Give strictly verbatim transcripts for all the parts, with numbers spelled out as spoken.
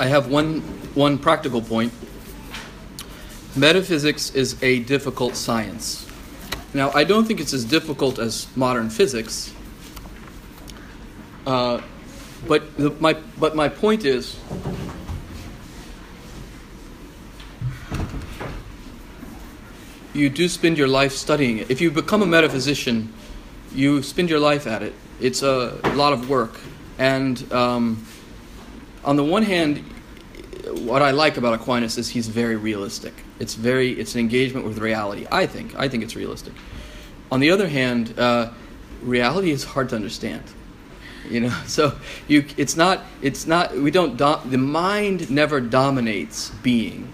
I have one one practical point. Metaphysics is a difficult science. Now, I don't think it's as difficult as modern physics, uh, but the, my but my point is, you do spend your life studying it. If you become a metaphysician, you spend your life at it. It's a lot of work, and um, on the one hand, what I like about Aquinas is he's very realistic. It's very, it's an engagement with reality. I think, I think it's realistic. On the other hand, uh, reality is hard to understand. You know, so you, it's not, it's not. We don't. Dom- the mind never dominates being.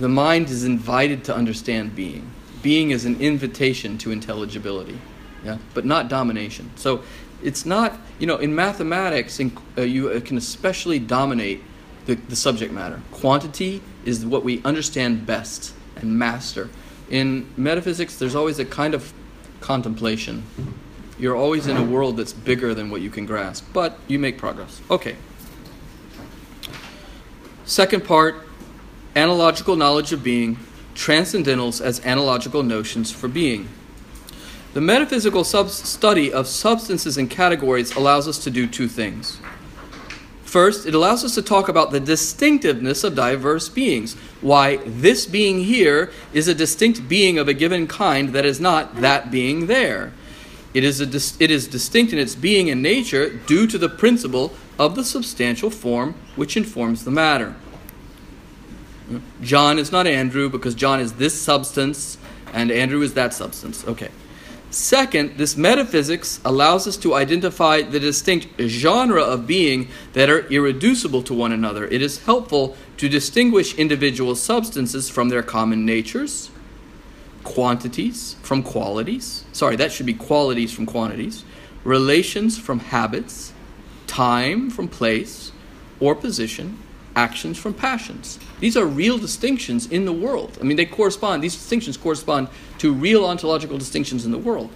The mind is invited to understand being. Being is an invitation to intelligibility, yeah, but not domination. So, it's not. You know, in mathematics, in, uh, you can especially dominate the, the subject matter. Quantity is what we understand best and master. In metaphysics, there's always a kind of contemplation. You're always in a world that's bigger than what you can grasp, but you make progress. Okay. Second part, analogical knowledge of being, transcendentals as analogical notions for being. The metaphysical sub- study of substances and categories allows us to do two things. First, it allows us to talk about the distinctiveness of diverse beings, why this being here is a distinct being of a given kind that is not that being there. It is, a dis- it is distinct in its being and nature due to the principle of the substantial form which informs the matter. John is not Andrew because John is this substance and Andrew is that substance. Okay. Second, this metaphysics allows us to identify the distinct genre of being that are irreducible to one another. It is helpful to distinguish individual substances from their common natures, quantities from qualities, sorry, that should be qualities from quantities, relations from habits, time from place or position, actions from passions. These are real distinctions in the world. I mean, they correspond, these distinctions correspond to real ontological distinctions in the world.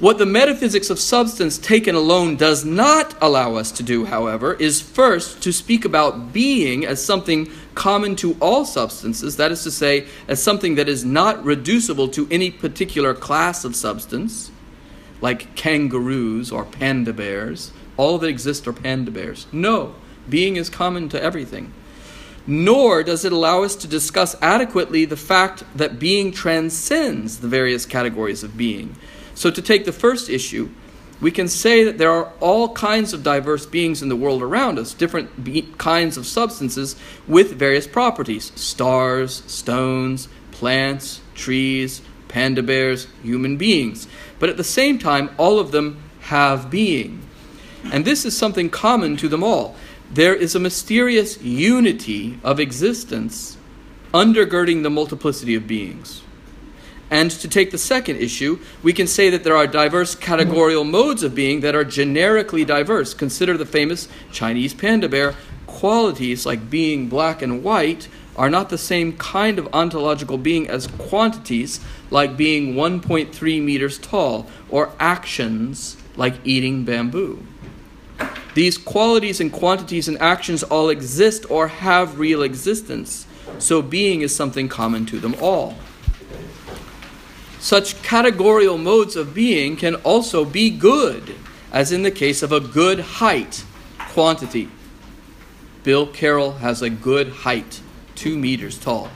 What the metaphysics of substance taken alone does not allow us to do, however, is first to speak about being as something common to all substances, that is to say, as something that is not reducible to any particular class of substance, like kangaroos or panda bears. All that exist are panda bears. No. Being is common to everything. Nor does it allow us to discuss adequately the fact that being transcends the various categories of being. So to take the first issue, we can say that there are all kinds of diverse beings in the world around us, different be- kinds of substances with various properties. Stars, stones, plants, trees, panda bears, human beings. But at the same time, all of them have being. And this is something common to them all. There is a mysterious unity of existence undergirding the multiplicity of beings. And to take the second issue, we can say that there are diverse categorical modes of being that are generically diverse. Consider the famous Chinese panda bear. Qualities like being black and white are not the same kind of ontological being as quantities like being one point three meters tall or actions like eating bamboo. These qualities and quantities and actions all exist or have real existence, so being is something common to them all. Such categorical modes of being can also be good, as in the case of a good height, quantity. Bill Carroll has a good height, two meters tall,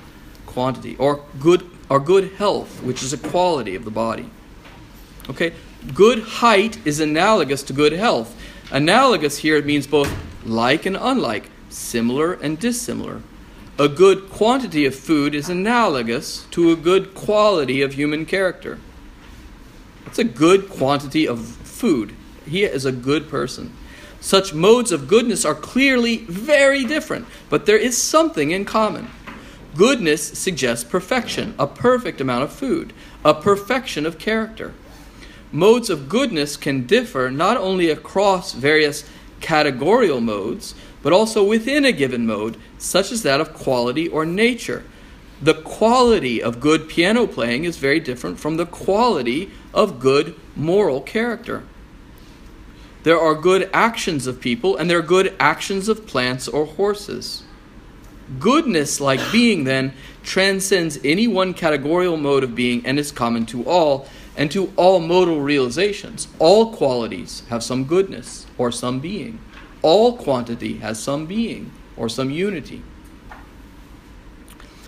quantity, or good or good health, which is a quality of the body. Okay, good height is analogous to good health. Analogous here means both like and unlike, similar and dissimilar. A good quantity of food is analogous to a good quality of human character. It's a good quantity of food. He is a good person. Such modes of goodness are clearly very different, but there is something in common. Goodness suggests perfection, a perfect amount of food, a perfection of character. Modes of goodness can differ not only across various categorical modes, but also within a given mode, such as that of quality or nature. The quality of good piano playing is very different from the quality of good moral character. There are good actions of people, and there are good actions of plants or horses. Goodness, like being, then, transcends any one categorical mode of being and is common to all, and to all modal realizations. All qualities have some goodness or some being. All quantity has some being or some unity.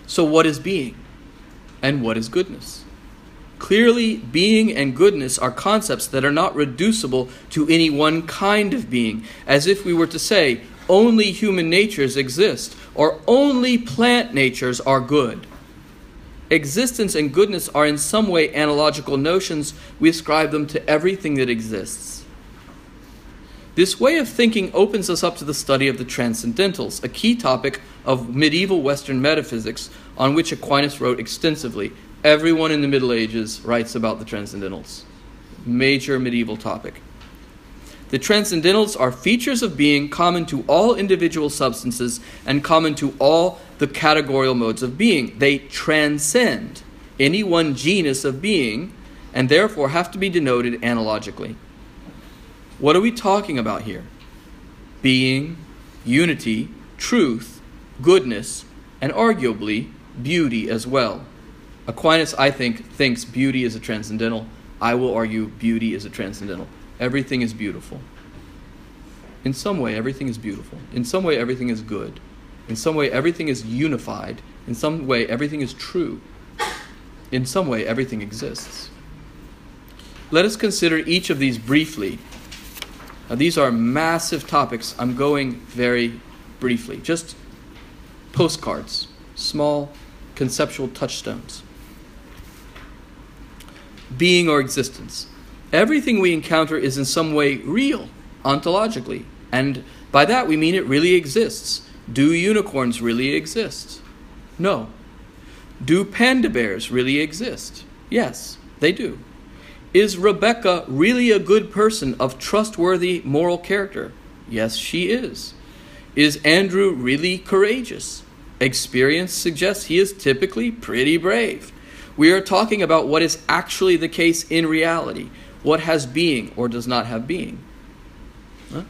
So what is being, and what is goodness? Clearly, being and goodness are concepts that are not reducible to any one kind of being, as if we were to say, only human natures exist, or only plant natures are good. Existence and goodness are in some way analogical notions. We ascribe them to everything that exists. This way of thinking opens us up to the study of the transcendentals, a key topic of medieval Western metaphysics, on which Aquinas wrote extensively. Everyone in the Middle Ages writes about the transcendentals. Major medieval topic. The transcendentals are features of being common to all individual substances and common to all the categorical modes of being. They transcend any one genus of being and therefore have to be denoted analogically. What are we talking about here? Being, unity, truth, goodness, and arguably beauty as well. Aquinas, I think, thinks beauty is a transcendental. I will argue beauty is a transcendental. Everything is beautiful. In some way, everything is beautiful. In some way, everything is good. In some way, everything is unified. In some way, everything is true. In some way, everything exists. Let us consider each of these briefly. Now, these are massive topics. I'm going very briefly. Just postcards, small conceptual touchstones. Being or existence. Everything we encounter is in some way real, ontologically. And by that we mean it really exists. Do unicorns really exist? No. Do panda bears really exist? Yes, they do. Is Rebecca really a good person of trustworthy moral character? Yes, she is. Is Andrew really courageous? Experience suggests he is typically pretty brave. We are talking about what is actually the case in reality. What has being or does not have being? Huh?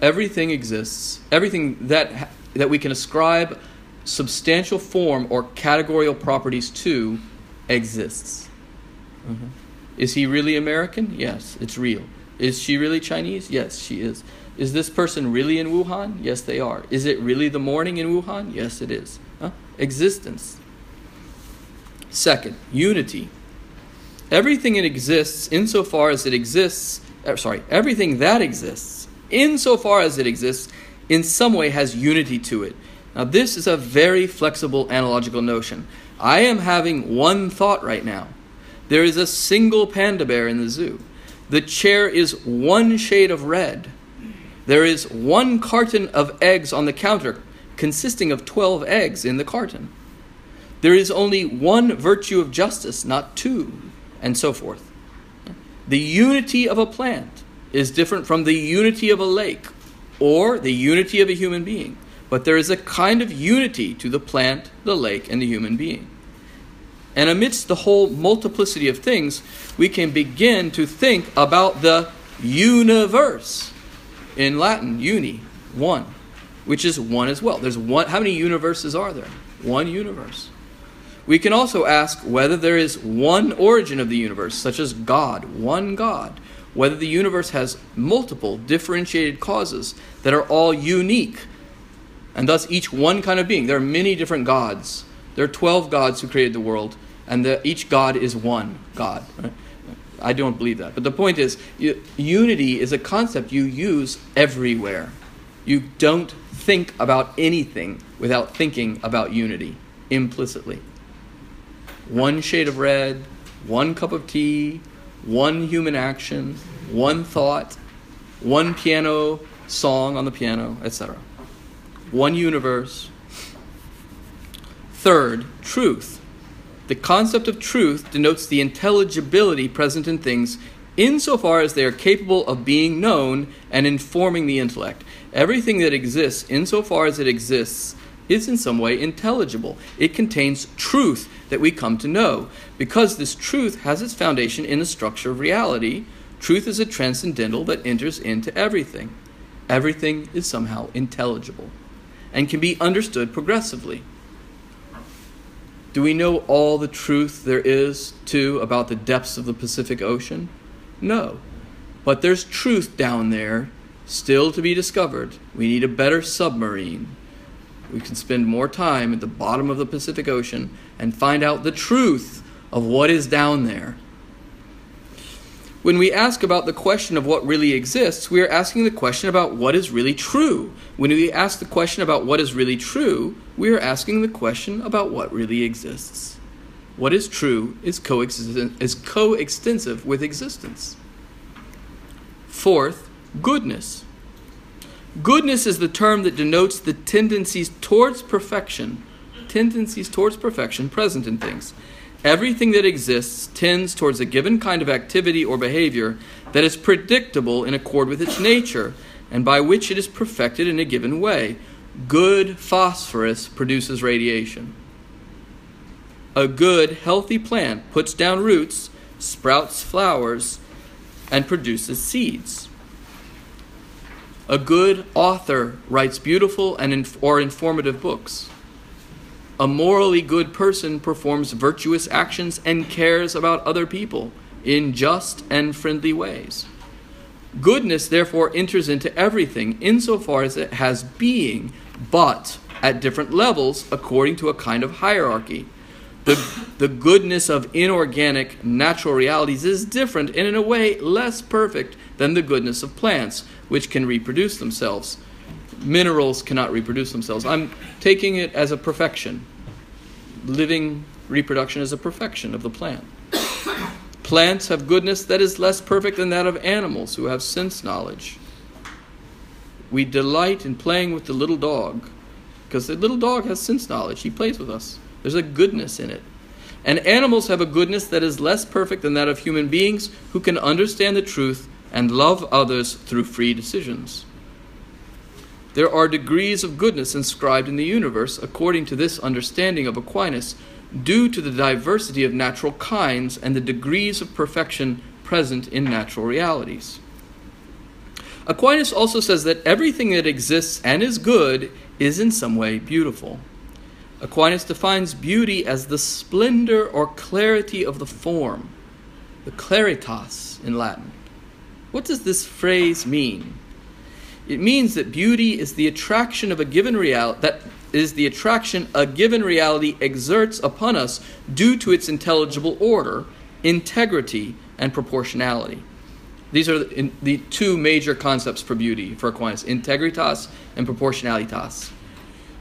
Everything exists. Everything that that we can ascribe substantial form or categorical properties to exists. Mm-hmm. Is he really American? Yes, it's real. Is she really Chinese? Yes, she is. Is this person really in Wuhan? Yes, they are. Is it really the morning in Wuhan? Yes, it is. Huh? Existence. Second, unity. Everything that exists insofar as it exists, sorry, everything that exists insofar as it exists in some way has unity to it. Now this is a very flexible analogical notion. I am having one thought right now. There is a single panda bear in the zoo. The chair is one shade of red. There is one carton of eggs on the counter, consisting of twelve eggs in the carton. There is only one virtue of justice, not two. And so forth. The unity of a plant is different from the unity of a lake or the unity of a human being. But there is a kind of unity to the plant, the lake, and the human being. And amidst the whole multiplicity of things, we can begin to think about the universe. In Latin, uni, one, which is one as well. There's one. How many universes are there? One universe. We can also ask whether there is one origin of the universe, such as God, one God, whether the universe has multiple differentiated causes that are all unique, and thus each one kind of being. There are many different gods. There are twelve gods who created the world, and the, each God is one God. Right? I don't believe that. But the point is, you, unity is a concept you use everywhere. You don't think about anything without thinking about unity implicitly. One shade of red, one cup of tea, one human action, one thought, one piano song on the piano, et cetera. One universe. Third, truth. The concept of truth denotes the intelligibility present in things insofar as they are capable of being known and informing the intellect. Everything that exists, insofar as it exists, is in some way intelligible. It contains truth that we come to know, because this truth has its foundation in the structure of reality, Truth is a transcendental that enters into everything. Everything is somehow intelligible and can be understood progressively. Do we know all the truth there is, too, about the depths of the Pacific Ocean? No. But there's truth down there still to be discovered. We need a better submarine. We can spend more time at the bottom of the Pacific Ocean and find out the truth of what is down there. When we ask about the question of what really exists, we are asking the question about what is really true. When we ask the question about what is really true, we are asking the question about what really exists. What is true is coexistent, is coextensive with existence. Fourth, goodness. Goodness is the term that denotes the tendencies towards perfection, tendencies towards perfection present in things. Everything that exists tends towards a given kind of activity or behavior that is predictable in accord with its nature, and by which it is perfected in a given way. Good phosphorus produces radiation. A good, healthy plant puts down roots, sprouts flowers, and produces seeds. A good author writes beautiful and inf- or informative books. A morally good person performs virtuous actions and cares about other people in just and friendly ways. Goodness, therefore, enters into everything insofar as it has being, but at different levels according to a kind of hierarchy. The, the goodness of inorganic natural realities is different and in a way less perfect than the goodness of plants, which can reproduce themselves. Minerals cannot reproduce themselves. I'm taking it as a perfection. Living reproduction is a perfection of the plant. Plants have goodness that is less perfect than that of animals who have sense knowledge. We delight in playing with the little dog because the little dog has sense knowledge. He plays with us. There's a goodness in it. And animals have a goodness that is less perfect than that of human beings who can understand the truth and love others through free decisions. There are degrees of goodness inscribed in the universe, according to this understanding of Aquinas, due to the diversity of natural kinds and the degrees of perfection present in natural realities. Aquinas also says that everything that exists and is good is in some way beautiful. Aquinas defines beauty as the splendor or clarity of the form, the claritas in Latin. What does this phrase mean? It means that beauty is the attraction of a given reality, that is the attraction a given reality exerts upon us due to its intelligible order, integrity, and proportionality. These are the, the two major concepts for beauty for Aquinas, integritas and proportionalitas.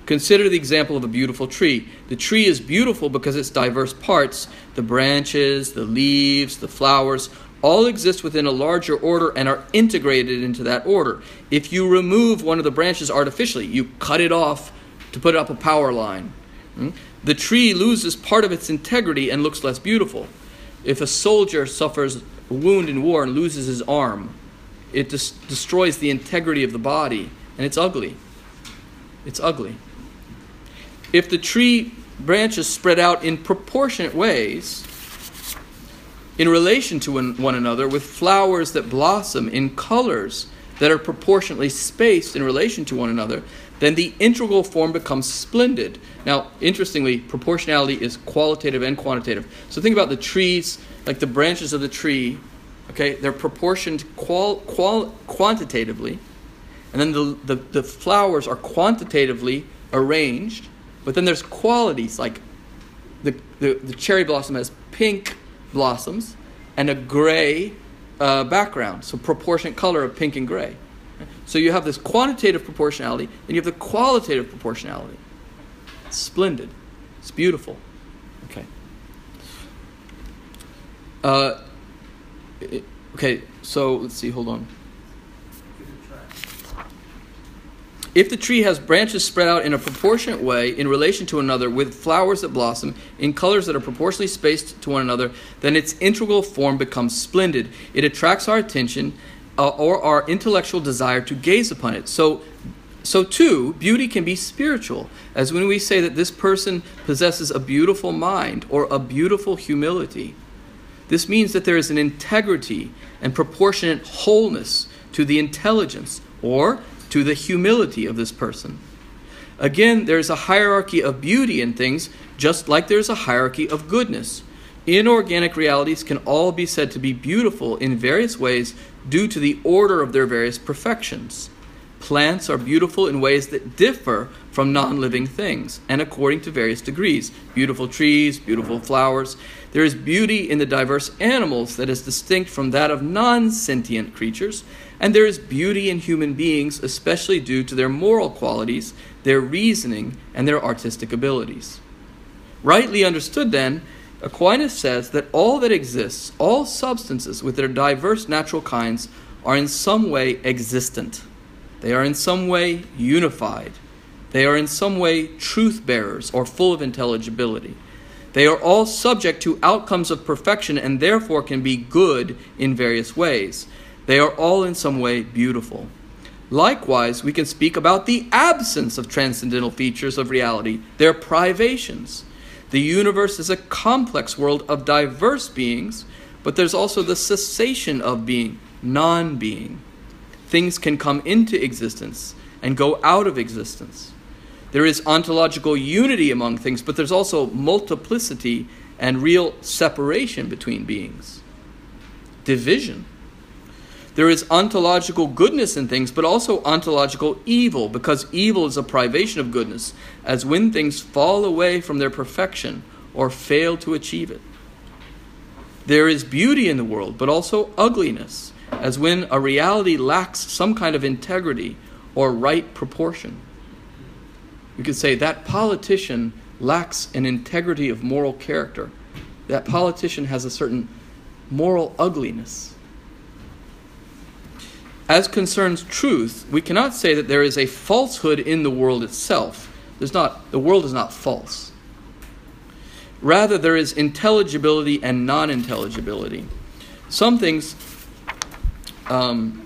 Consider the example of a beautiful tree. The tree is beautiful because its diverse parts, the branches, the leaves, the flowers, all exist within a larger order and are integrated into that order. If you remove one of the branches artificially, you cut it off to put up a power line, the tree loses part of its integrity and looks less beautiful. If a soldier suffers a wound in war and loses his arm, it des- destroys the integrity of the body, and it's ugly. It's ugly. If the tree branches spread out in proportionate ways, in relation to one, one another, with flowers that blossom in colors that are proportionately spaced in relation to one another, then the integral form becomes splendid. Now, interestingly, proportionality is qualitative and quantitative. So think about the trees, like the branches of the tree, okay? They're proportioned qual, qual, quantitatively, and then the, the, the flowers are quantitatively arranged, but then there's qualities, like the, the, the cherry blossom has pink blossoms and a gray uh, background, so proportionate color of pink and gray. So you have this quantitative proportionality and you have the qualitative proportionality. It's splendid. It's beautiful. Okay. Uh, it, okay, so let's see, hold on. If the tree has branches spread out in a proportionate way in relation to another with flowers that blossom in colors that are proportionally spaced to one another, then its integral form becomes splendid. It attracts our attention uh, or our intellectual desire to gaze upon it. So, so too, beauty can be spiritual, as when we say that this person possesses a beautiful mind or a beautiful humility. This means that there is an integrity and proportionate wholeness to the intelligence or to the humility of this person. Again, there is a hierarchy of beauty in things, just like there is a hierarchy of goodness. Inorganic realities can all be said to be beautiful in various ways due to the order of their various perfections. Plants are beautiful in ways that differ from non-living things, and according to various degrees. Beautiful trees, beautiful flowers. There is beauty in the diverse animals that is distinct from that of non-sentient creatures, and there is beauty in human beings, especially due to their moral qualities, their reasoning, and their artistic abilities. Rightly understood, then, Aquinas says that all that exists, all substances with their diverse natural kinds, are in some way existent. They are in some way unified. They are in some way truth-bearers or full of intelligibility. They are all subject to outcomes of perfection and therefore can be good in various ways. They are all in some way beautiful. Likewise, we can speak about the absence of transcendental features of reality, their privations. The universe is a complex world of diverse beings, but there's also the cessation of being, non-being. Things can come into existence and go out of existence. There is ontological unity among things, but there's also multiplicity and real separation between beings. Division. There is ontological goodness in things, but also ontological evil, because evil is a privation of goodness, as when things fall away from their perfection or fail to achieve it. There is beauty in the world, but also ugliness, as when a reality lacks some kind of integrity or right proportion. You could say that politician lacks an integrity of moral character. That politician has a certain moral ugliness. As concerns truth, we cannot say that there is a falsehood in the world itself. There's not, the world is not false. Rather, there is intelligibility and non-intelligibility. Some things... Um,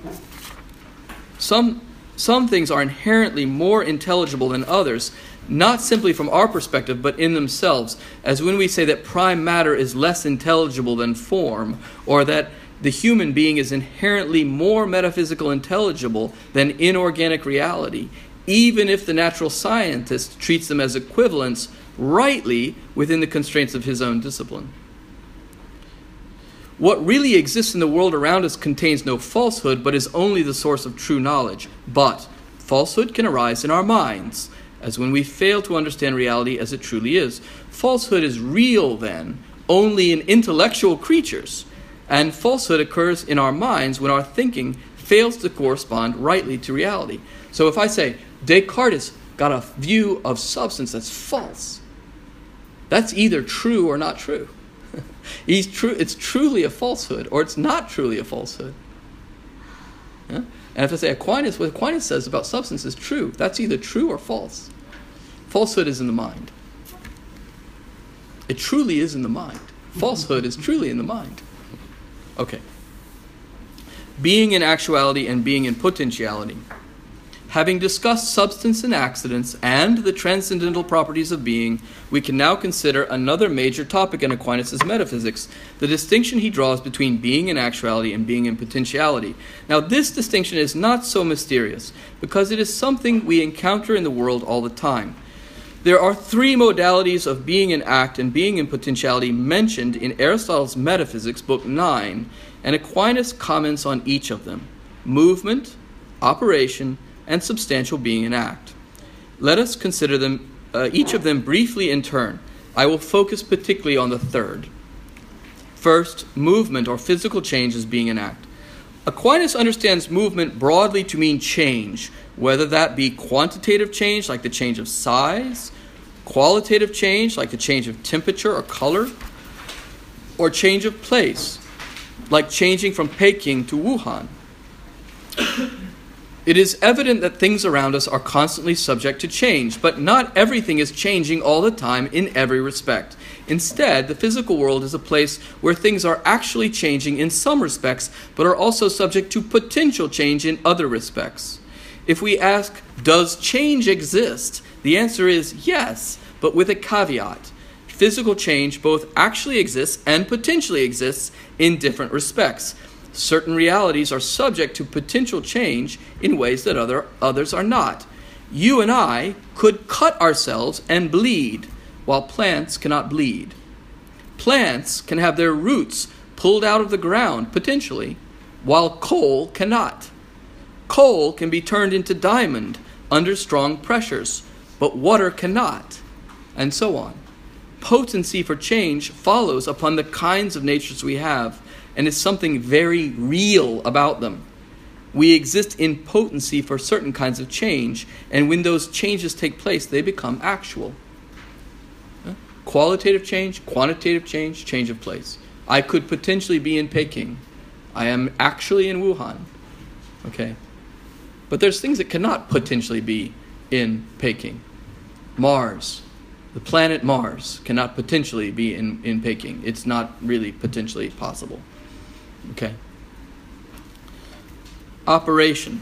some, some things are inherently more intelligible than others, not simply from our perspective, but in themselves, as when we say that prime matter is less intelligible than form, or that the human being is inherently more metaphysical intelligible than inorganic reality, even if the natural scientist treats them as equivalents rightly within the constraints of his own discipline. What really exists in the world around us contains no falsehood, but is only the source of true knowledge. But falsehood can arise in our minds, as when we fail to understand reality as it truly is. Falsehood is real, then, only in intellectual creatures, and falsehood occurs in our minds when our thinking fails to correspond rightly to reality. So if I say, Descartes got a view of substance that's false, that's either true or not true. He's true, it's truly a falsehood, or it's not truly a falsehood. Yeah? And if I say Aquinas, what Aquinas says about substance is true, that's either true or false. Falsehood is in the mind. It truly is in the mind. Falsehood is truly in the mind. Okay. Being in actuality and being in potentiality. Having discussed substance and accidents and the transcendental properties of being, we can now consider another major topic in Aquinas' metaphysics, the distinction he draws between being in actuality and being in potentiality. Now, this distinction is not so mysterious, because it is something we encounter in the world all the time. There are three modalities of being in act and being in potentiality mentioned in Aristotle's Metaphysics, Book nine, and Aquinas comments on each of them: movement, operation, and substantial being in act. Let us consider them, uh, each of them briefly in turn. I will focus particularly on the third. First, movement or physical change as being in act. Aquinas understands movement broadly to mean change, whether that be quantitative change, like the change of size, qualitative change, like the change of temperature or color, or change of place, like changing from Peking to Wuhan. It is evident that things around us are constantly subject to change, but not everything is changing all the time in every respect. Instead, the physical world is a place where things are actually changing in some respects, but are also subject to potential change in other respects. If we ask, does change exist? The answer is yes, but with a caveat. physical change both actually exists and potentially exists in different respects. Certain realities are subject to potential change in ways that other others are not. You and I could cut ourselves and bleed, while plants cannot bleed. Plants can have their roots pulled out of the ground, potentially, while coal cannot. Coal can be turned into diamond under strong pressures, but water cannot, and so on. Potency for change follows upon the kinds of natures we have, and is something very real about them. We exist in potency for certain kinds of change, and when those changes take place, they become actual. Qualitative change, quantitative change, change of place. I could potentially be in Peking. I am actually in Wuhan. Okay. But there's things that cannot potentially be in Peking. Mars, the planet Mars, cannot potentially be in, in Peking. It's not really potentially possible. Okay. Operation.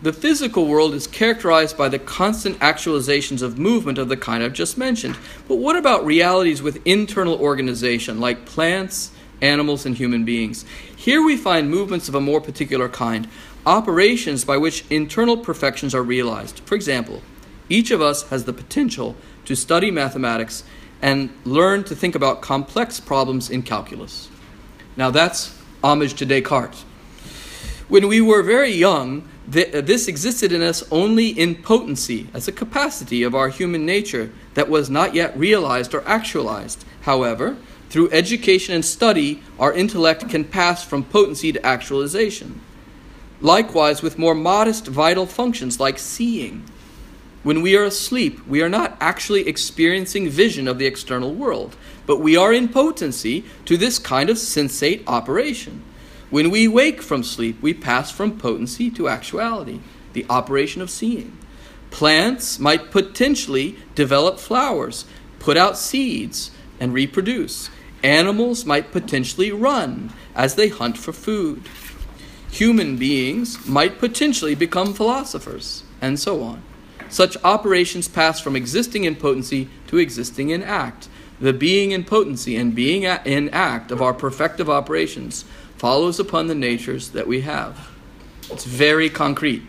The physical world is characterized by the constant actualizations of movement of the kind I've just mentioned. But what about realities with internal organization, like plants, animals, and human beings? Here we find movements of a more particular kind, operations by which internal perfections are realized. For example, each of us has the potential to study mathematics and learn to think about complex problems in calculus. Now that's homage to Descartes. When we were very young, th- this existed in us only in potency, as a capacity of our human nature that was not yet realized or actualized. However, through education and study, our intellect can pass from potency to actualization. Likewise, with more modest vital functions like seeing. When we are asleep, we are not actually experiencing vision of the external world, but we are in potency to this kind of sensate operation. When we wake from sleep, we pass from potency to actuality, the operation of seeing. Plants might potentially develop flowers, put out seeds, and reproduce. Animals might potentially run as they hunt for food. Human beings might potentially become philosophers, and so on. Such operations pass from existing in potency to existing in act. The being in potency and being in act of our perfective operations follows upon the natures that we have. It's very concrete.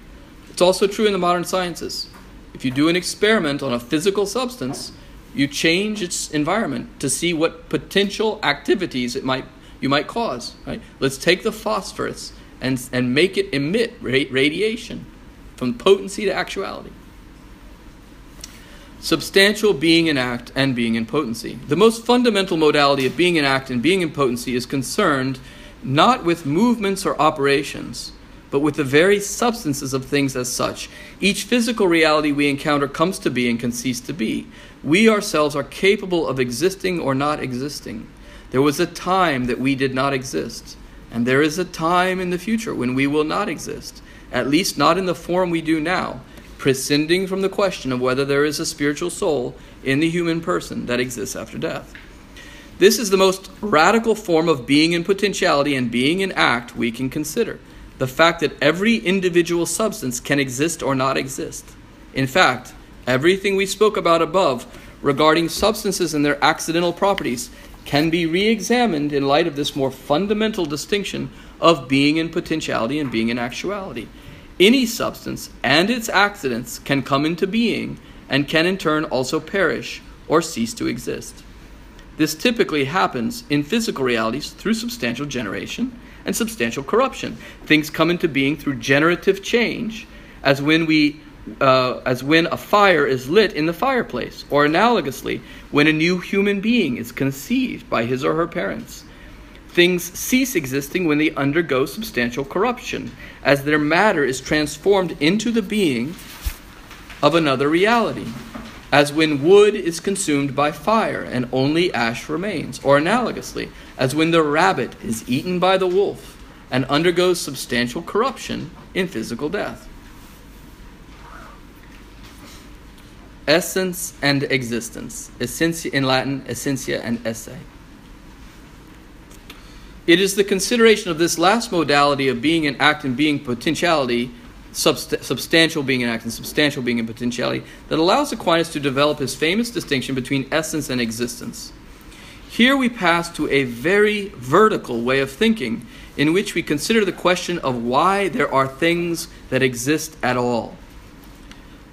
It's also true in the modern sciences. If you do an experiment on a physical substance, you change its environment to see what potential activities it might you might cause. Right? Let's take the phosphorus and and make it emit radiation, from potency to actuality. Substantial being in act and being in potency. The most fundamental modality of being in act and being in potency is concerned not with movements or operations, but with the very substances of things as such. Each physical reality we encounter comes to be and can cease to be. We ourselves are capable of existing or not existing. There was a time that we did not exist, and there is a time in the future when we will not exist, at least not in the form we do now, prescinding from the question of whether there is a spiritual soul in the human person that exists after death. This is the most radical form of being in potentiality and being in act we can consider. The fact that every individual substance can exist or not exist. In fact, everything we spoke about above regarding substances and their accidental properties can be re-examined in light of this more fundamental distinction of being in potentiality and being in actuality. Any substance and its accidents can come into being and can in turn also perish or cease to exist. This typically happens in physical realities through substantial generation and substantial corruption. Things come into being through generative change, as when we, uh, as when a fire is lit in the fireplace, or analogously, when a new human being is conceived by his or her parents. Things cease existing when they undergo substantial corruption, as their matter is transformed into the being of another reality. As when wood is consumed by fire and only ash remains, or analogously, as when the rabbit is eaten by the wolf and undergoes substantial corruption in physical death. Essence and existence. Essentia in Latin, essentia and esse. It is the consideration of this last modality of being in act and being potentiality subst substantial being in act and substantial being in potentiality, that allows Aquinas to develop his famous distinction between essence and existence. Here we pass to a very vertical way of thinking, in which we consider the question of why there are things that exist at all.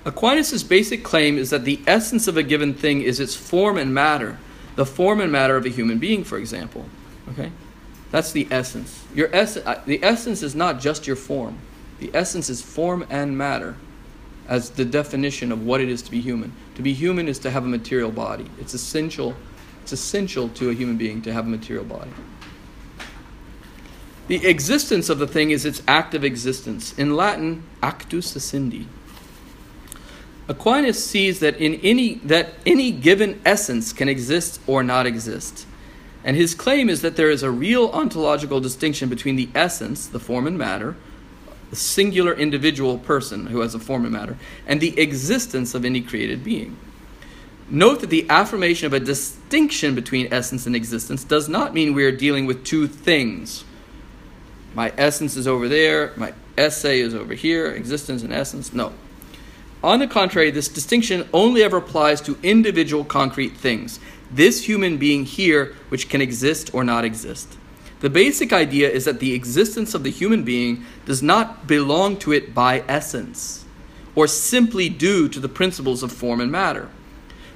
Aquinas' basic claim is that the essence of a given thing is its form and matter, the form and matter of a human being, for example. Okay? That's the essence. Your ess the essence is not just your form. The essence is form and matter, as the definition of what it is to be human. To be human is to have a material body. It's essential. It's essential to a human being to have a material body. The existence of the thing is its active existence. In Latin, actus essendi. Aquinas sees that in any that any given essence can exist or not exist. And his claim is that there is a real ontological distinction between the essence, the form and matter, the singular individual person who has a form and matter, and the existence of any created being. Note that the affirmation of a distinction between essence and existence does not mean we are dealing with two things. My essence is over there, my essay is over here, existence and essence, no. On the contrary, this distinction only ever applies to individual concrete things. This human being here, which can exist or not exist. The basic idea is that the existence of the human being does not belong to it by essence, or simply due to the principles of form and matter.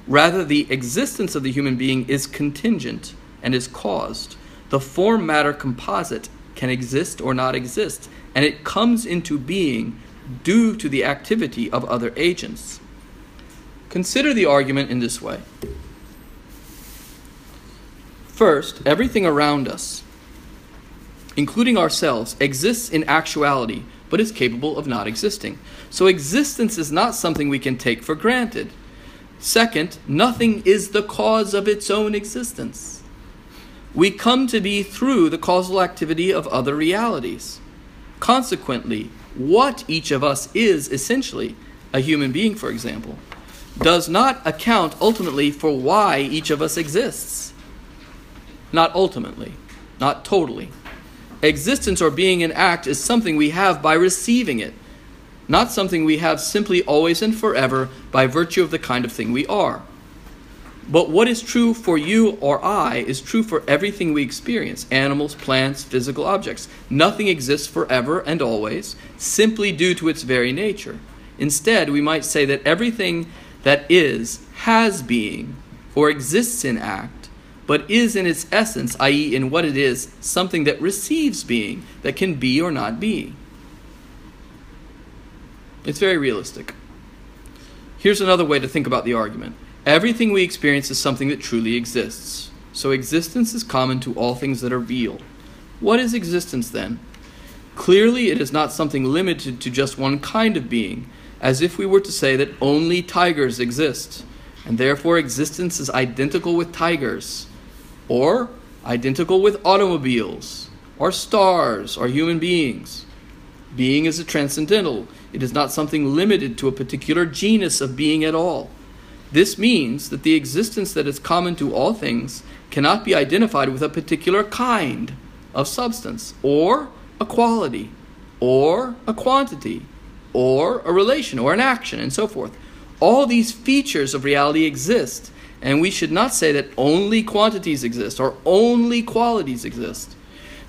Rather, the existence of the human being is contingent and is caused. The form-matter composite can exist or not exist, and it comes into being due to the activity of other agents. Consider the argument in this way. First, everything around us, including ourselves, exists in actuality, but is capable of not existing. So existence is not something we can take for granted. Second, nothing is the cause of its own existence. We come to be through the causal activity of other realities. Consequently, what each of us is essentially, a human being, for example, does not account ultimately for why each of us exists. Not ultimately, not totally. Existence or being in act is something we have by receiving it, not something we have simply always and forever by virtue of the kind of thing we are. But what is true for you or I is true for everything we experience, animals, plants, physical objects. Nothing exists forever and always, simply due to its very nature. Instead, we might say that everything that is has being or exists in act, but is in its essence, that is in what it is, something that receives being, that can be or not be. It's very realistic. Here's another way to think about the argument. Everything we experience is something that truly exists. So existence is common to all things that are real. What is existence then? Clearly, it is not something limited to just one kind of being, as if we were to say that only tigers exist, and therefore existence is identical with tigers, or identical with automobiles, or stars, or human beings. Being is a transcendental. It is not something limited to a particular genus of being at all. This means that the existence that is common to all things cannot be identified with a particular kind of substance, or a quality, or a quantity, or a relation, or an action, and so forth. All these features of reality exist, and we should not say that only quantities exist or only qualities exist.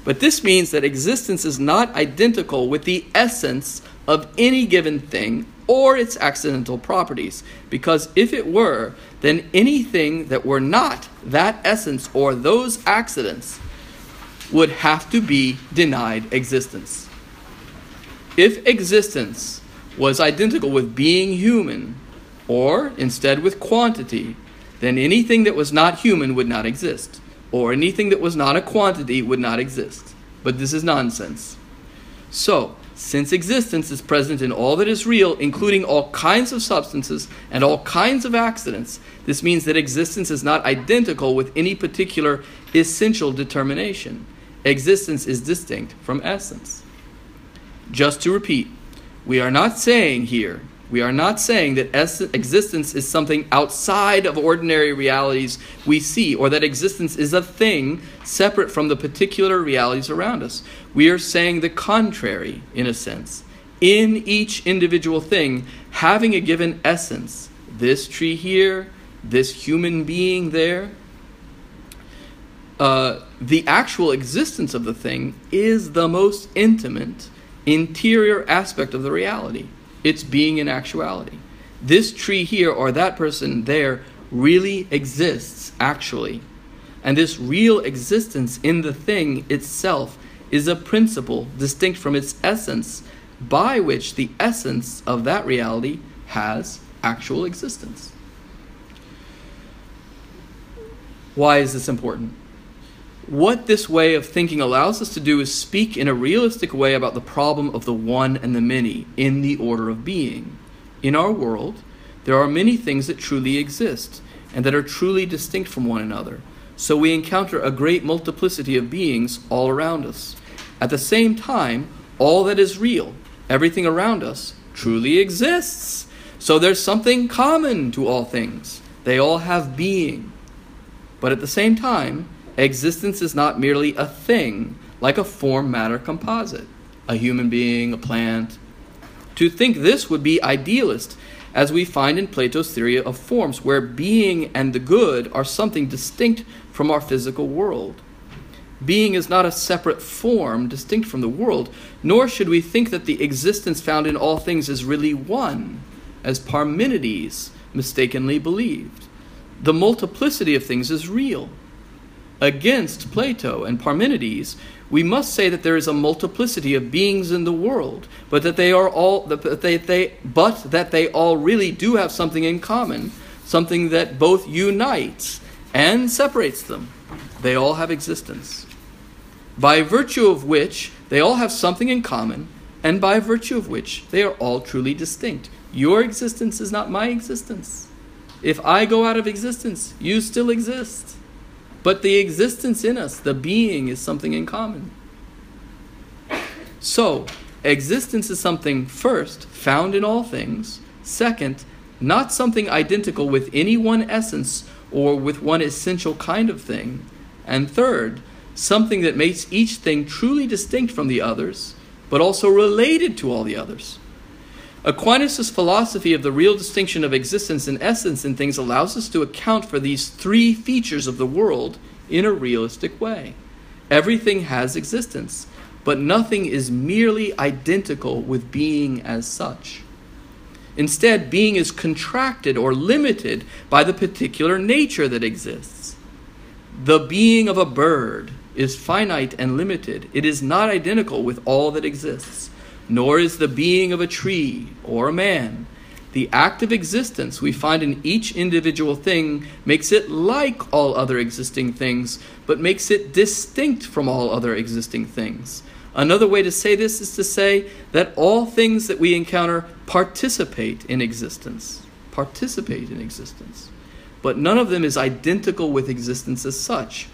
But this means that existence is not identical with the essence of any given thing or its accidental properties. Because if it were, then anything that were not that essence or those accidents would have to be denied existence. If existence was identical with being human, or instead with quantity, then anything that was not human would not exist, or anything that was not a quantity would not exist. But this is nonsense. So, since existence is present in all that is real, including all kinds of substances and all kinds of accidents, this means that existence is not identical with any particular essential determination. Existence is distinct from essence. Just to repeat, we are not saying here We are not saying that existence is something outside of ordinary realities we see, or that existence is a thing separate from the particular realities around us. We are saying the contrary, in a sense. in each individual thing, having a given essence, this tree here, this human being there, uh, the actual existence of the thing is the most intimate, interior aspect of the reality, its being in actuality. This tree here or that person there really exists, actually. And this real existence in the thing itself is a principle distinct from its essence, by which the essence of that reality has actual existence. Why is this important? What this way of thinking allows us to do is speak in a realistic way about the problem of the one and the many in the order of being. In our world, there are many things that truly exist and that are truly distinct from one another. So we encounter a great multiplicity of beings all around us. At the same time, all that is real, everything around us, truly exists. So there's something common to all things. They all have being. But at the same time, existence is not merely a thing, like a form-matter composite, a human being, a plant. To think this would be idealist, as we find in Plato's theory of forms, where being and the good are something distinct from our physical world. Being is not a separate form distinct from the world, nor should we think that the existence found in all things is really one, as Parmenides mistakenly believed. The multiplicity of things is real. Against Plato and Parmenides, we must say that there is a multiplicity of beings in the world, but that they are all, that they, they, but that they all really do have something in common, something that both unites and separates them. They all have existence, by virtue of which they all have something in common, and by virtue of which they are all truly distinct. Your existence is not my existence. If I go out of existence, you still exist. But the existence in us, the being, is something in common. So, existence is something, first, found in all things. Second, not something identical with any one essence or with one essential kind of thing. And third, something that makes each thing truly distinct from the others, but also related to all the others. Aquinas' philosophy of the real distinction of existence and essence in things allows us to account for these three features of the world in a realistic way. Everything has existence, but nothing is merely identical with being as such. Instead, being is contracted or limited by the particular nature that exists. The being of a bird is finite and limited. It is not identical with all that exists. Nor is the being of a tree or a man. The active existence we find in each individual thing makes it like all other existing things, but makes it distinct from all other existing things. Another way to say this is to say that all things that we encounter participate in existence, participate in existence, but none of them is identical with existence as such,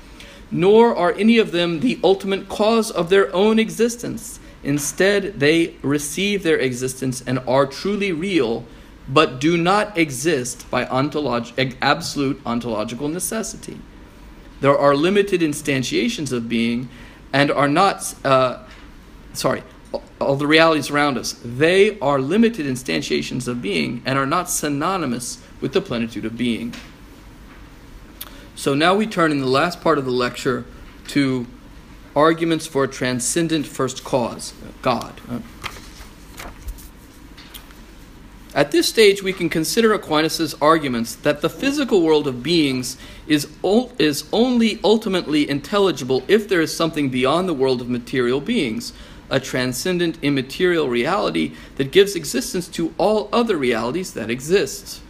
nor are any of them the ultimate cause of their own existence. Instead, they receive their existence and are truly real, but do not exist by ontolog- absolute ontological necessity. There are limited instantiations of being and are not, uh, sorry, all the realities around us. They are limited instantiations of being and are not synonymous with the plenitude of being. So now we turn in the last part of the lecture to arguments for a transcendent first cause, God. At this stage, we can consider Aquinas' arguments that the physical world of beings is, ul- is only ultimately intelligible if there is something beyond the world of material beings, a transcendent immaterial reality that gives existence to all other realities that exist.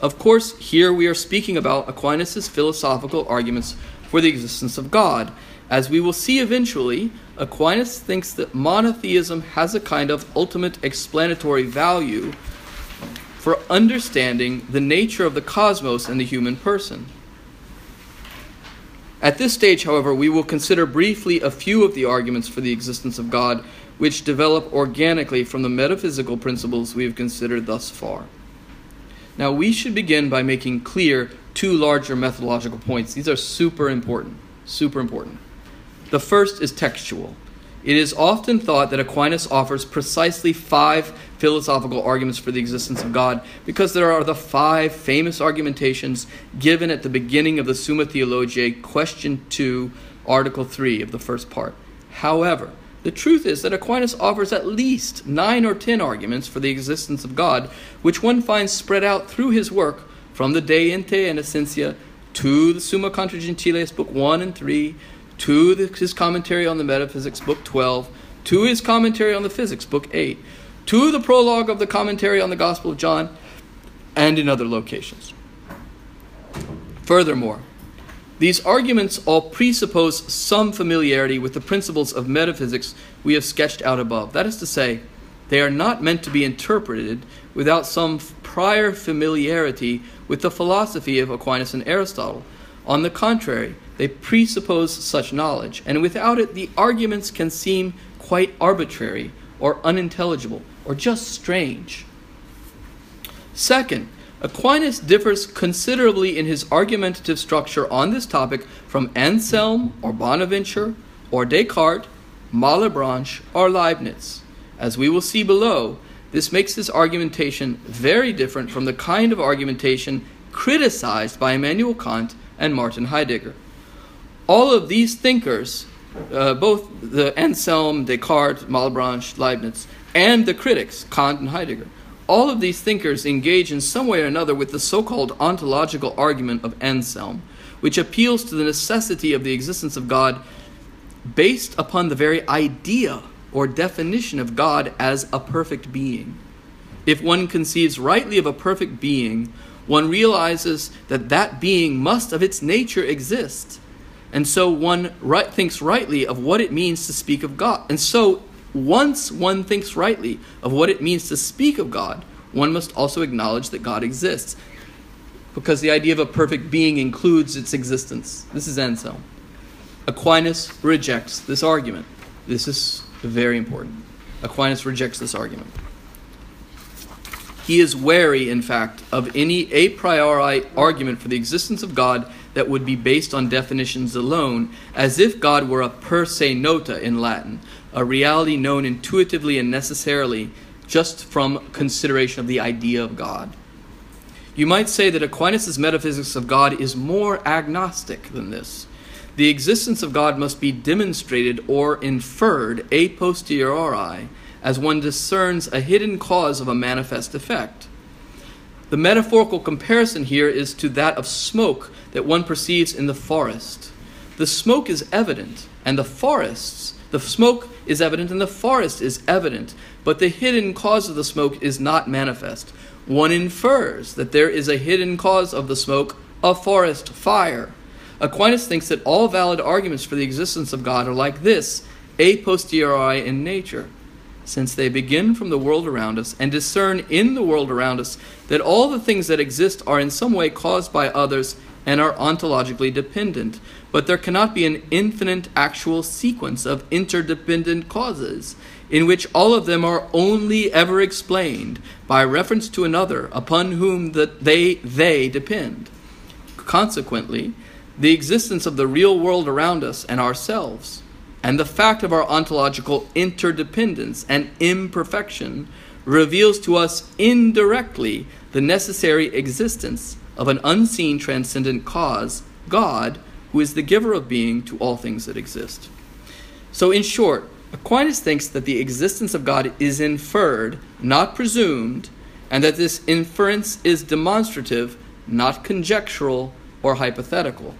Of course, here we are speaking about Aquinas' philosophical arguments for the existence of God. As we will see eventually, Aquinas thinks that monotheism has a kind of ultimate explanatory value for understanding the nature of the cosmos and the human person. At this stage, however, we will consider briefly a few of the arguments for the existence of God, which develop organically from the metaphysical principles we have considered thus far. Now, we should begin by making clear two larger methodological points. These are super important, super important. The first is textual. It is often thought that Aquinas offers precisely five philosophical arguments for the existence of God because there are the five famous argumentations given at the beginning of the Summa Theologiae, question two, article three of the first part. However, the truth is that Aquinas offers at least nine or ten arguments for the existence of God, which one finds spread out through his work from the De Ente et Essentia to the Summa Contra Gentiles, book one and three, to the, his Commentary on the Metaphysics, book twelve, to his Commentary on the Physics, book eight, to the prologue of the Commentary on the Gospel of John, and in other locations. Furthermore, these arguments all presuppose some familiarity with the principles of metaphysics we have sketched out above. That is to say, they are not meant to be interpreted without some prior familiarity with the philosophy of Aquinas and Aristotle. On the contrary, they presuppose such knowledge, and without it, the arguments can seem quite arbitrary or unintelligible or just strange. Second, Aquinas differs considerably in his argumentative structure on this topic from Anselm or Bonaventure or Descartes, Malebranche or Leibniz. As we will see below, this makes his argumentation very different from the kind of argumentation criticized by Immanuel Kant and Martin Heidegger. All of these thinkers, uh, both the Anselm, Descartes, Malebranche, Leibniz, and the critics, Kant and Heidegger, all of these thinkers engage in some way or another with the so-called ontological argument of Anselm, which appeals to the necessity of the existence of God based upon the very idea or definition of God as a perfect being. If one conceives rightly of a perfect being, one realizes that that being must of its nature exist. And so one right, thinks rightly of what it means to speak of God. And so once one thinks rightly of what it means to speak of God, one must also acknowledge that God exists, because the idea of a perfect being includes its existence. This is Anselm. Aquinas rejects this argument. This is very important. Aquinas rejects this argument. He is wary, in fact, of any a priori argument for the existence of God that would be based on definitions alone, as if God were a per se nota in Latin, a reality known intuitively and necessarily just from consideration of the idea of God. You might say that Aquinas' metaphysics of God is more agnostic than this. The existence of God must be demonstrated or inferred a posteriori as one discerns a hidden cause of a manifest effect. The metaphorical comparison here is to that of smoke that one perceives in the forest. The smoke is evident, and the forests, the smoke is evident and the forest is evident, but the hidden cause of the smoke is not manifest. One infers that there is a hidden cause of the smoke, a forest fire. Aquinas thinks that all valid arguments for the existence of God are like this, a posteriori in nature, since they begin from the world around us and discern in the world around us that all the things that exist are in some way caused by others and are ontologically dependent. But there cannot be an infinite actual sequence of interdependent causes in which all of them are only ever explained by reference to another upon whom that they, they depend. Consequently, the existence of the real world around us and ourselves, and the fact of our ontological interdependence and imperfection, reveals to us indirectly the necessary existence of an unseen transcendent cause, God, who is the giver of being to all things that exist. So in short, Aquinas thinks that the existence of God is inferred, not presumed, and that this inference is demonstrative, not conjectural or hypothetical.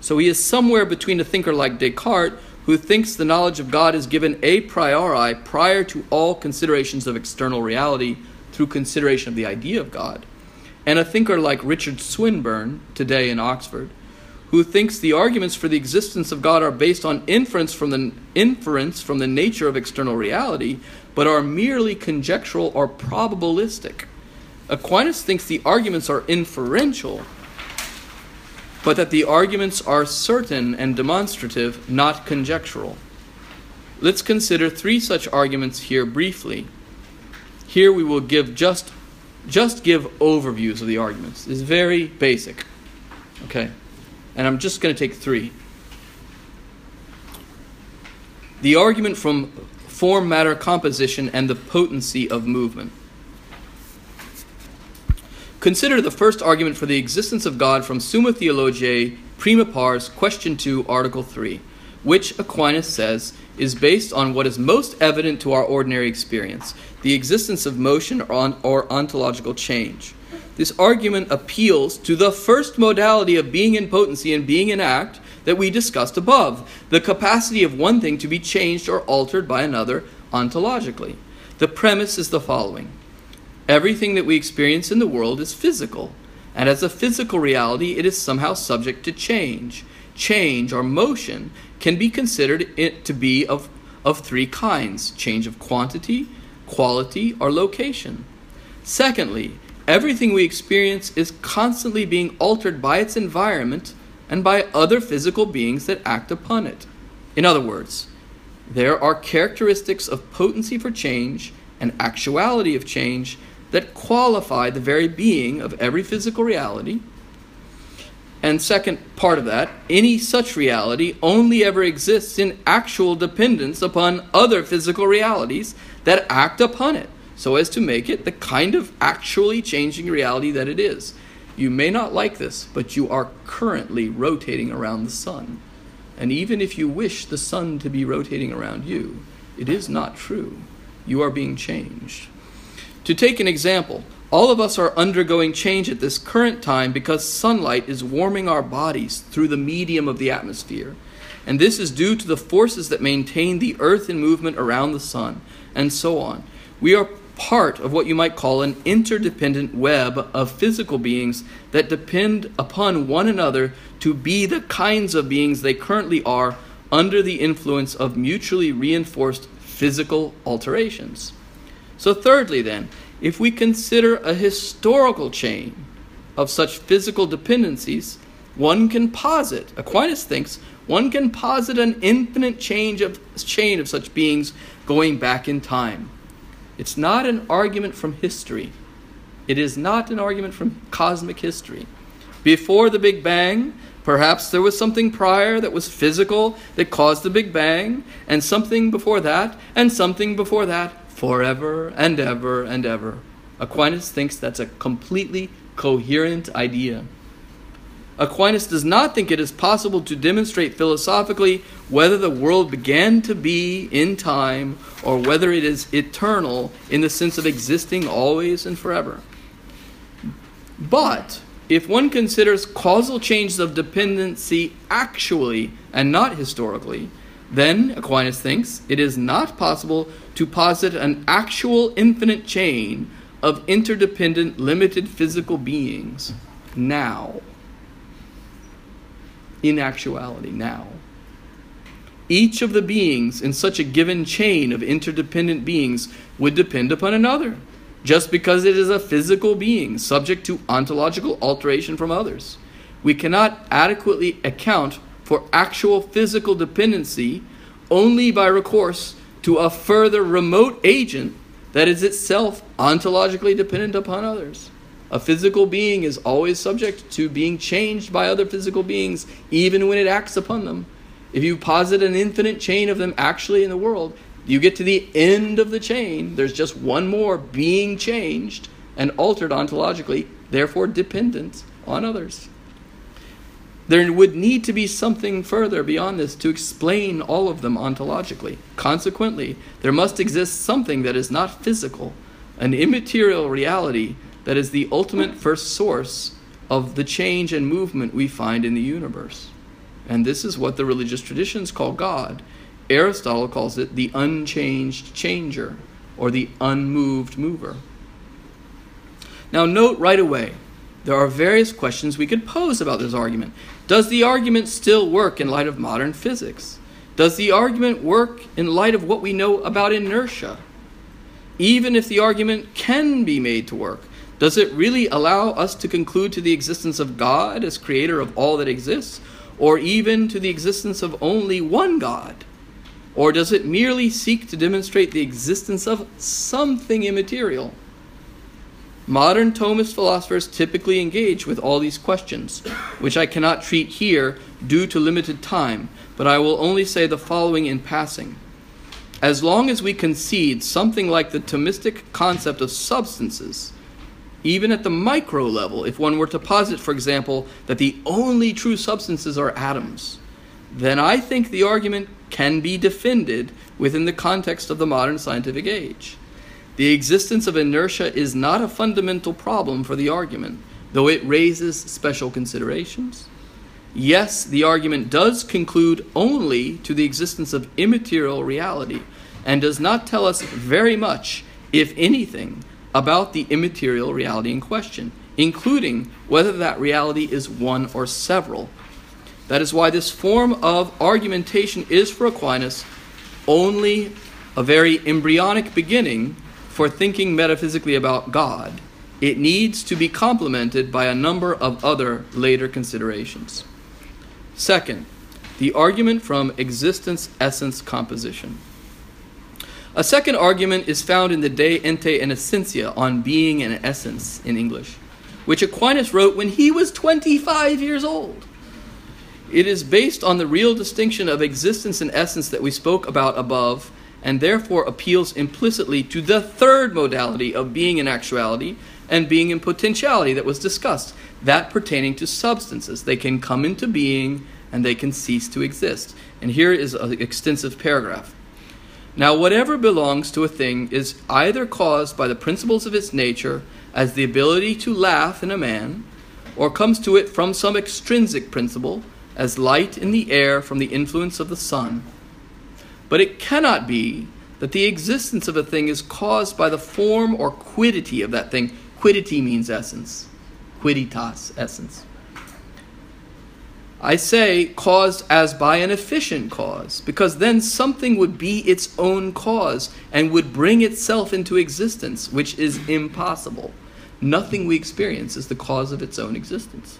So he is somewhere between a thinker like Descartes, who thinks the knowledge of God is given a priori prior to all considerations of external reality through consideration of the idea of God, and a thinker like Richard Swinburne, today in Oxford, who thinks the arguments for the existence of God are based on inference from the inference from the nature of external reality, but are merely conjectural or probabilistic. Aquinas thinks the arguments are inferential, but that the arguments are certain and demonstrative, not conjectural. Let's consider three such arguments here briefly. Here we will give just just give overviews of the arguments. It's very basic. Okay. And I'm just going to take three. The argument from form, matter, composition, and the potency of movement. Consider the first argument for the existence of God from Summa Theologiae, Prima Pars, Question two, Article three, which, Aquinas says, is based on what is most evident to our ordinary experience, the existence of motion or ontological change. This argument appeals to the first modality of being in potency and being in act that we discussed above, the capacity of one thing to be changed or altered by another ontologically. The premise is the following. Everything that we experience in the world is physical, and as a physical reality, it is somehow subject to change. Change, or motion, can be considered it to be of, of three kinds: change of quantity, quality, or location. Secondly, everything we experience is constantly being altered by its environment and by other physical beings that act upon it. In other words, there are characteristics of potency for change and actuality of change that qualify the very being of every physical reality. And second part of that, any such reality only ever exists in actual dependence upon other physical realities that act upon it, so as to make it the kind of actually changing reality that it is. You may not like this, but you are currently rotating around the sun. And even if you wish the sun to be rotating around you, it is not true. You are being changed. To take an example, all of us are undergoing change at this current time because sunlight is warming our bodies through the medium of the atmosphere. And this is due to the forces that maintain the earth in movement around the sun, and so on. We are part of what you might call an interdependent web of physical beings that depend upon one another to be the kinds of beings they currently are under the influence of mutually reinforced physical alterations. So thirdly then, if we consider a historical chain of such physical dependencies, one can posit, Aquinas thinks, one can posit an infinite change of, chain of such beings going back in time. It's not an argument from history. It is not an argument from cosmic history. Before the Big Bang, perhaps there was something prior that was physical that caused the Big Bang, and something before that, and something before that, forever and ever and ever. Aquinas thinks that's a completely coherent idea. Aquinas does not think it is possible to demonstrate philosophically whether the world began to be in time or whether it is eternal in the sense of existing always and forever. But if one considers causal changes of dependency actually and not historically, then, Aquinas thinks, it is not possible to posit an actual infinite chain of interdependent limited physical beings now. In actuality, now. Each of the beings in such a given chain of interdependent beings would depend upon another, just because it is a physical being subject to ontological alteration from others. We cannot adequately account for actual physical dependency only by recourse to a further remote agent that is itself ontologically dependent upon others. A physical being is always subject to being changed by other physical beings, even when it acts upon them. If you posit an infinite chain of them actually in the world, you get to the end of the chain. There's just one more being changed and altered ontologically, therefore dependent on others. There would need to be something further beyond this to explain all of them ontologically. Consequently, there must exist something that is not physical, an immaterial reality that is the ultimate first source of the change and movement we find in the universe. And this is what the religious traditions call God. Aristotle calls it the unchanged changer, or the unmoved mover. Now note right away, there are various questions we could pose about this argument. Does the argument still work in light of modern physics? Does the argument work in light of what we know about inertia? Even if the argument can be made to work, does it really allow us to conclude to the existence of God as creator of all that exists, or even to the existence of only one God? Or does it merely seek to demonstrate the existence of something immaterial? Modern Thomist philosophers typically engage with all these questions, which I cannot treat here due to limited time, but I will only say the following in passing. As long as we concede something like the Thomistic concept of substances, even at the micro level, if one were to posit, for example, that the only true substances are atoms, then I think the argument can be defended within the context of the modern scientific age. The existence of inertia is not a fundamental problem for the argument, though it raises special considerations. Yes, the argument does conclude only to the existence of immaterial reality and does not tell us very much, if anything, about the immaterial reality in question, including whether that reality is one or several. That is why this form of argumentation is, for Aquinas, only a very embryonic beginning for thinking metaphysically about God. It needs to be complemented by a number of other later considerations. Second, the argument from existence, essence, composition. A second argument is found in the De Ente et Essentia, on being and essence in English, which Aquinas wrote when he was twenty-five years old. It is based on the real distinction of existence and essence that we spoke about above, and therefore appeals implicitly to the third modality of being in actuality and being in potentiality that was discussed, that pertaining to substances. They can come into being and they can cease to exist. And here is an extensive paragraph. Now, whatever belongs to a thing is either caused by the principles of its nature, as the ability to laugh in a man, or comes to it from some extrinsic principle, as light in the air from the influence of the sun. But it cannot be that the existence of a thing is caused by the form or quiddity of that thing. Quiddity means essence. Quidditas, essence. I say caused as by an efficient cause, because then something would be its own cause and would bring itself into existence, which is impossible. Nothing we experience is the cause of its own existence.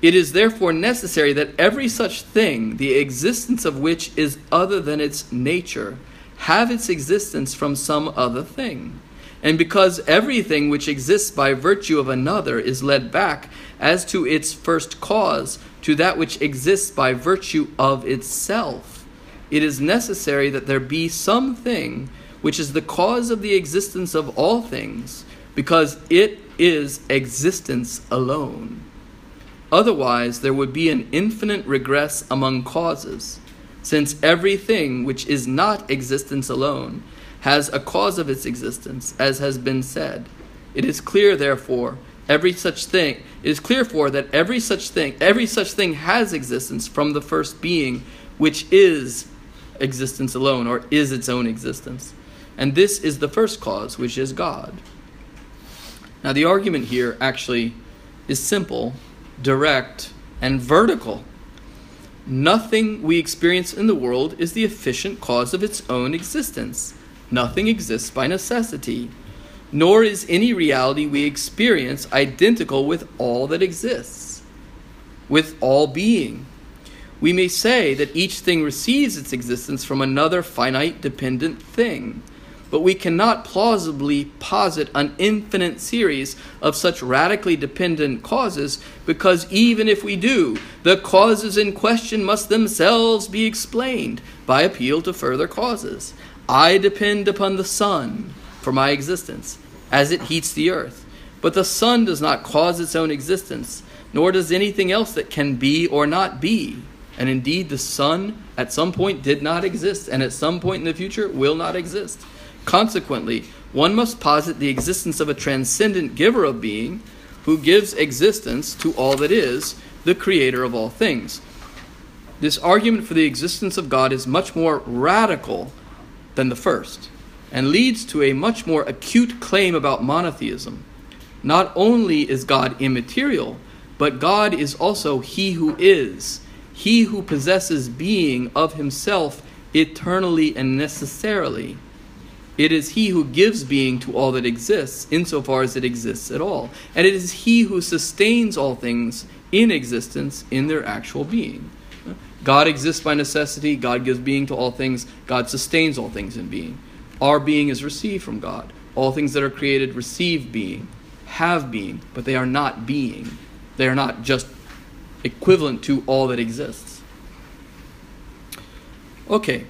It is therefore necessary that every such thing, the existence of which is other than its nature, have its existence from some other thing. And because everything which exists by virtue of another is led back, as to its first cause, to that which exists by virtue of itself, it is necessary that there be some thing which is the cause of the existence of all things, because it is existence alone. Otherwise, there would be an infinite regress among causes, since everything which is not existence alone has a cause of its existence, as has been said. It is clear, therefore, every such thing it is clear for that every such thing, every such thing has existence from the first being, which is existence alone, or is its own existence. And this is the first cause, which is God. Now, the argument here actually is simple, direct, and vertical. Nothing we experience in the world is the efficient cause of its own existence. Nothing exists by necessity, nor is any reality we experience identical with all that exists, with all being. We may say that each thing receives its existence from another finite dependent thing, but we cannot plausibly posit an infinite series of such radically dependent causes, because even if we do, the causes in question must themselves be explained by appeal to further causes. I depend upon the sun for my existence, as it heats the earth. But the sun does not cause its own existence, nor does anything else that can be or not be. And indeed, the sun at some point did not exist, and at some point in the future will not exist. Consequently, one must posit the existence of a transcendent giver of being, who gives existence to all that is, the creator of all things. This argument for the existence of God is much more radical than the first, and leads to a much more acute claim about monotheism. Not only is God immaterial, but God is also he who is, he who possesses being of himself eternally and necessarily. It is he who gives being to all that exists, insofar as it exists at all, and it is he who sustains all things in existence in their actual being. God exists by necessity. God gives being to all things. God sustains all things in being. Our being is received from God. All things that are created receive being, have being, but they are not being. They are not just equivalent to all that exists. Okay,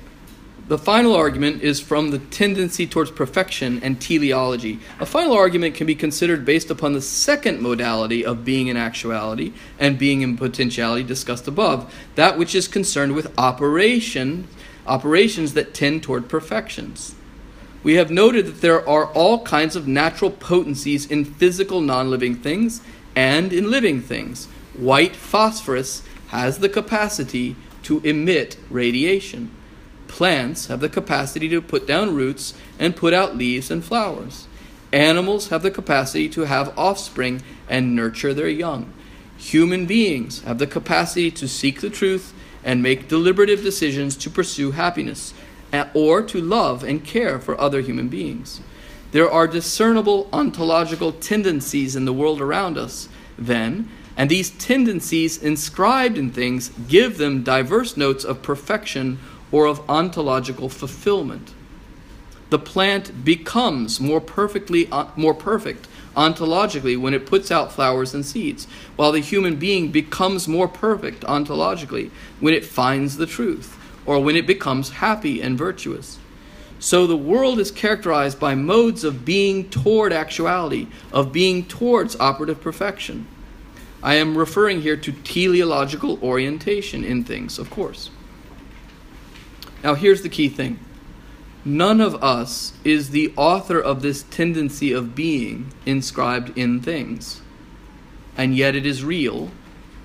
The final argument is from the tendency towards perfection and teleology. A final argument can be considered based upon the second modality of being in actuality and being in potentiality discussed above, that which is concerned with operation, operations that tend toward perfections. We have noted that there are all kinds of natural potencies in physical non-living things and in living things. White phosphorus has the capacity to emit radiation. Plants have the capacity to put down roots and put out leaves and flowers. Animals have the capacity to have offspring and nurture their young. Human beings have the capacity to seek the truth and make deliberative decisions to pursue happiness, or to love and care for other human beings. There are discernible ontological tendencies in the world around us, then, and these tendencies inscribed in things give them diverse notes of perfection or of ontological fulfillment. The plant becomes more perfectly, more perfect ontologically when it puts out flowers and seeds, while the human being becomes more perfect ontologically when it finds the truth, or when it becomes happy and virtuous. So the world is characterized by modes of being toward actuality, of being towards operative perfection. I am referring here to teleological orientation in things, of course. Now here's the key thing. None of us is the author of this tendency of being inscribed in things, and yet it is real,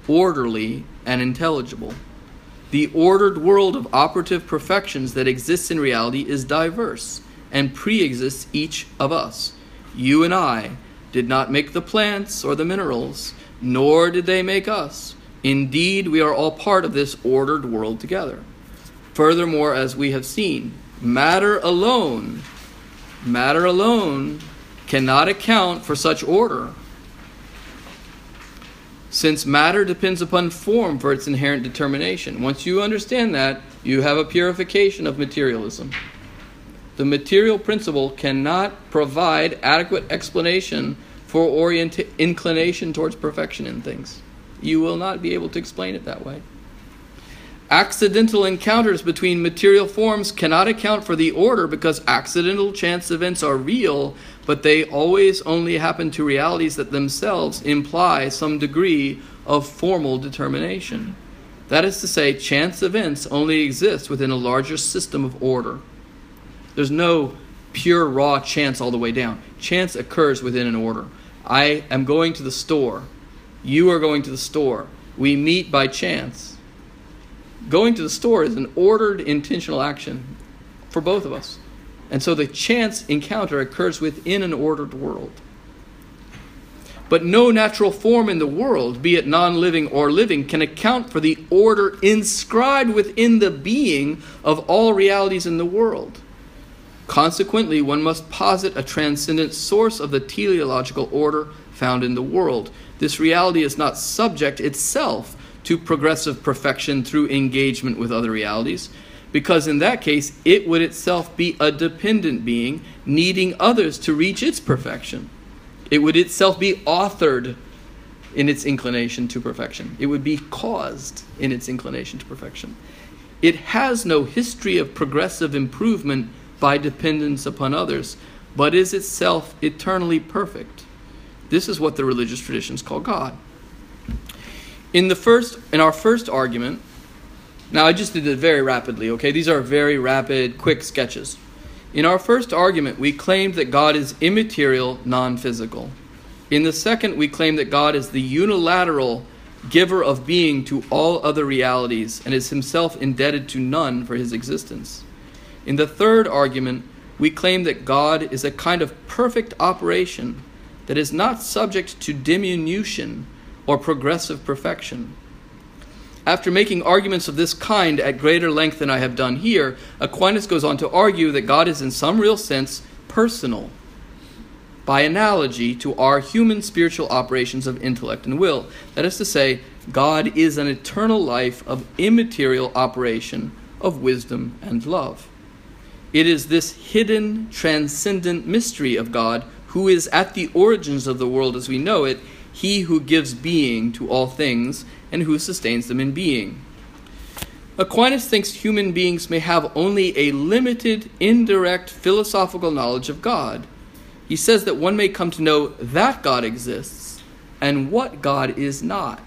orderly, and intelligible. The ordered world of operative perfections that exists in reality is diverse and pre-exists each of us. You and I did not make the plants or the minerals, nor did they make us. Indeed, we are all part of this ordered world together. Furthermore, as we have seen, matter alone, matter alone cannot account for such order, since matter depends upon form for its inherent determination. Once you understand that, you have a purification of materialism. The material principle cannot provide adequate explanation for orient inclination towards perfection in things. You will not be able to explain it that way. Accidental encounters between material forms cannot account for the order, because accidental chance events are real, but they always only happen to realities that themselves imply some degree of formal determination. That is to say, chance events only exist within a larger system of order. There's no pure raw chance all the way down. Chance occurs within an order. I am going to the store. You are going to the store. We meet by chance. Going to the store is an ordered, intentional action for both of us. And so the chance encounter occurs within an ordered world. But no natural form in the world, be it non-living or living, can account for the order inscribed within the being of all realities in the world. Consequently, one must posit a transcendent source of the teleological order found in the world. This reality is not subject itself to progressive perfection through engagement with other realities, because in that case, it would itself be a dependent being needing others to reach its perfection. It would itself be authored in its inclination to perfection. It would be caused in its inclination to perfection. It has no history of progressive improvement by dependence upon others, but is itself eternally perfect. This is what the religious traditions call God. In the first, in our first argument, now I just did it very rapidly, okay? These are very rapid, quick sketches. In our first argument, we claimed that God is immaterial, non-physical. In the second, we claimed that God is the unilateral giver of being to all other realities and is himself indebted to none for his existence. In the third argument, we claimed that God is a kind of perfect operation that is not subject to diminution or progressive perfection. After making arguments of this kind at greater length than I have done here, Aquinas goes on to argue that God is in some real sense personal, by analogy to our human spiritual operations of intellect and will. That is to say, God is an eternal life of immaterial operation of wisdom and love. It is this hidden, transcendent mystery of God, who is at the origins of the world as we know it, he who gives being to all things and who sustains them in being. Aquinas thinks human beings may have only a limited, indirect, philosophical knowledge of God. He says that one may come to know that God exists and what God is not,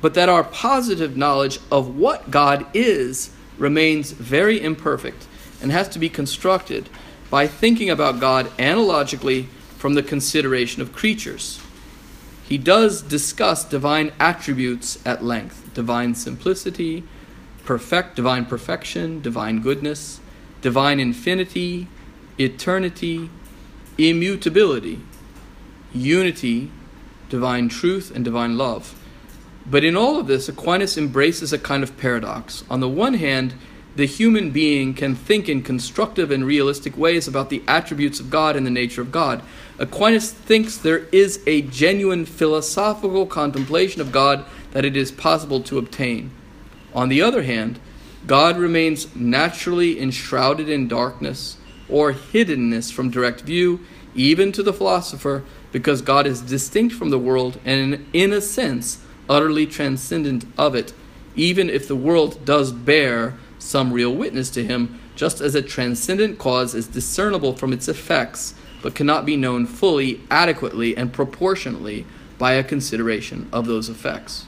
but that our positive knowledge of what God is remains very imperfect and has to be constructed by thinking about God analogically from the consideration of creatures. He does discuss divine attributes at length: divine simplicity, perfect, divine perfection, divine goodness, divine infinity, eternity, immutability, unity, divine truth, and divine love. But in all of this, Aquinas embraces a kind of paradox. On the one hand, the human being can think in constructive and realistic ways about the attributes of God and the nature of God. Aquinas thinks there is a genuine philosophical contemplation of God that it is possible to obtain. On the other hand, God remains naturally enshrouded in darkness or hiddenness from direct view, even to the philosopher, because God is distinct from the world and, in a sense, utterly transcendent of it, even if the world does bear some real witness to him, just as a transcendent cause is discernible from its effects, but cannot be known fully, adequately, and proportionately by a consideration of those effects.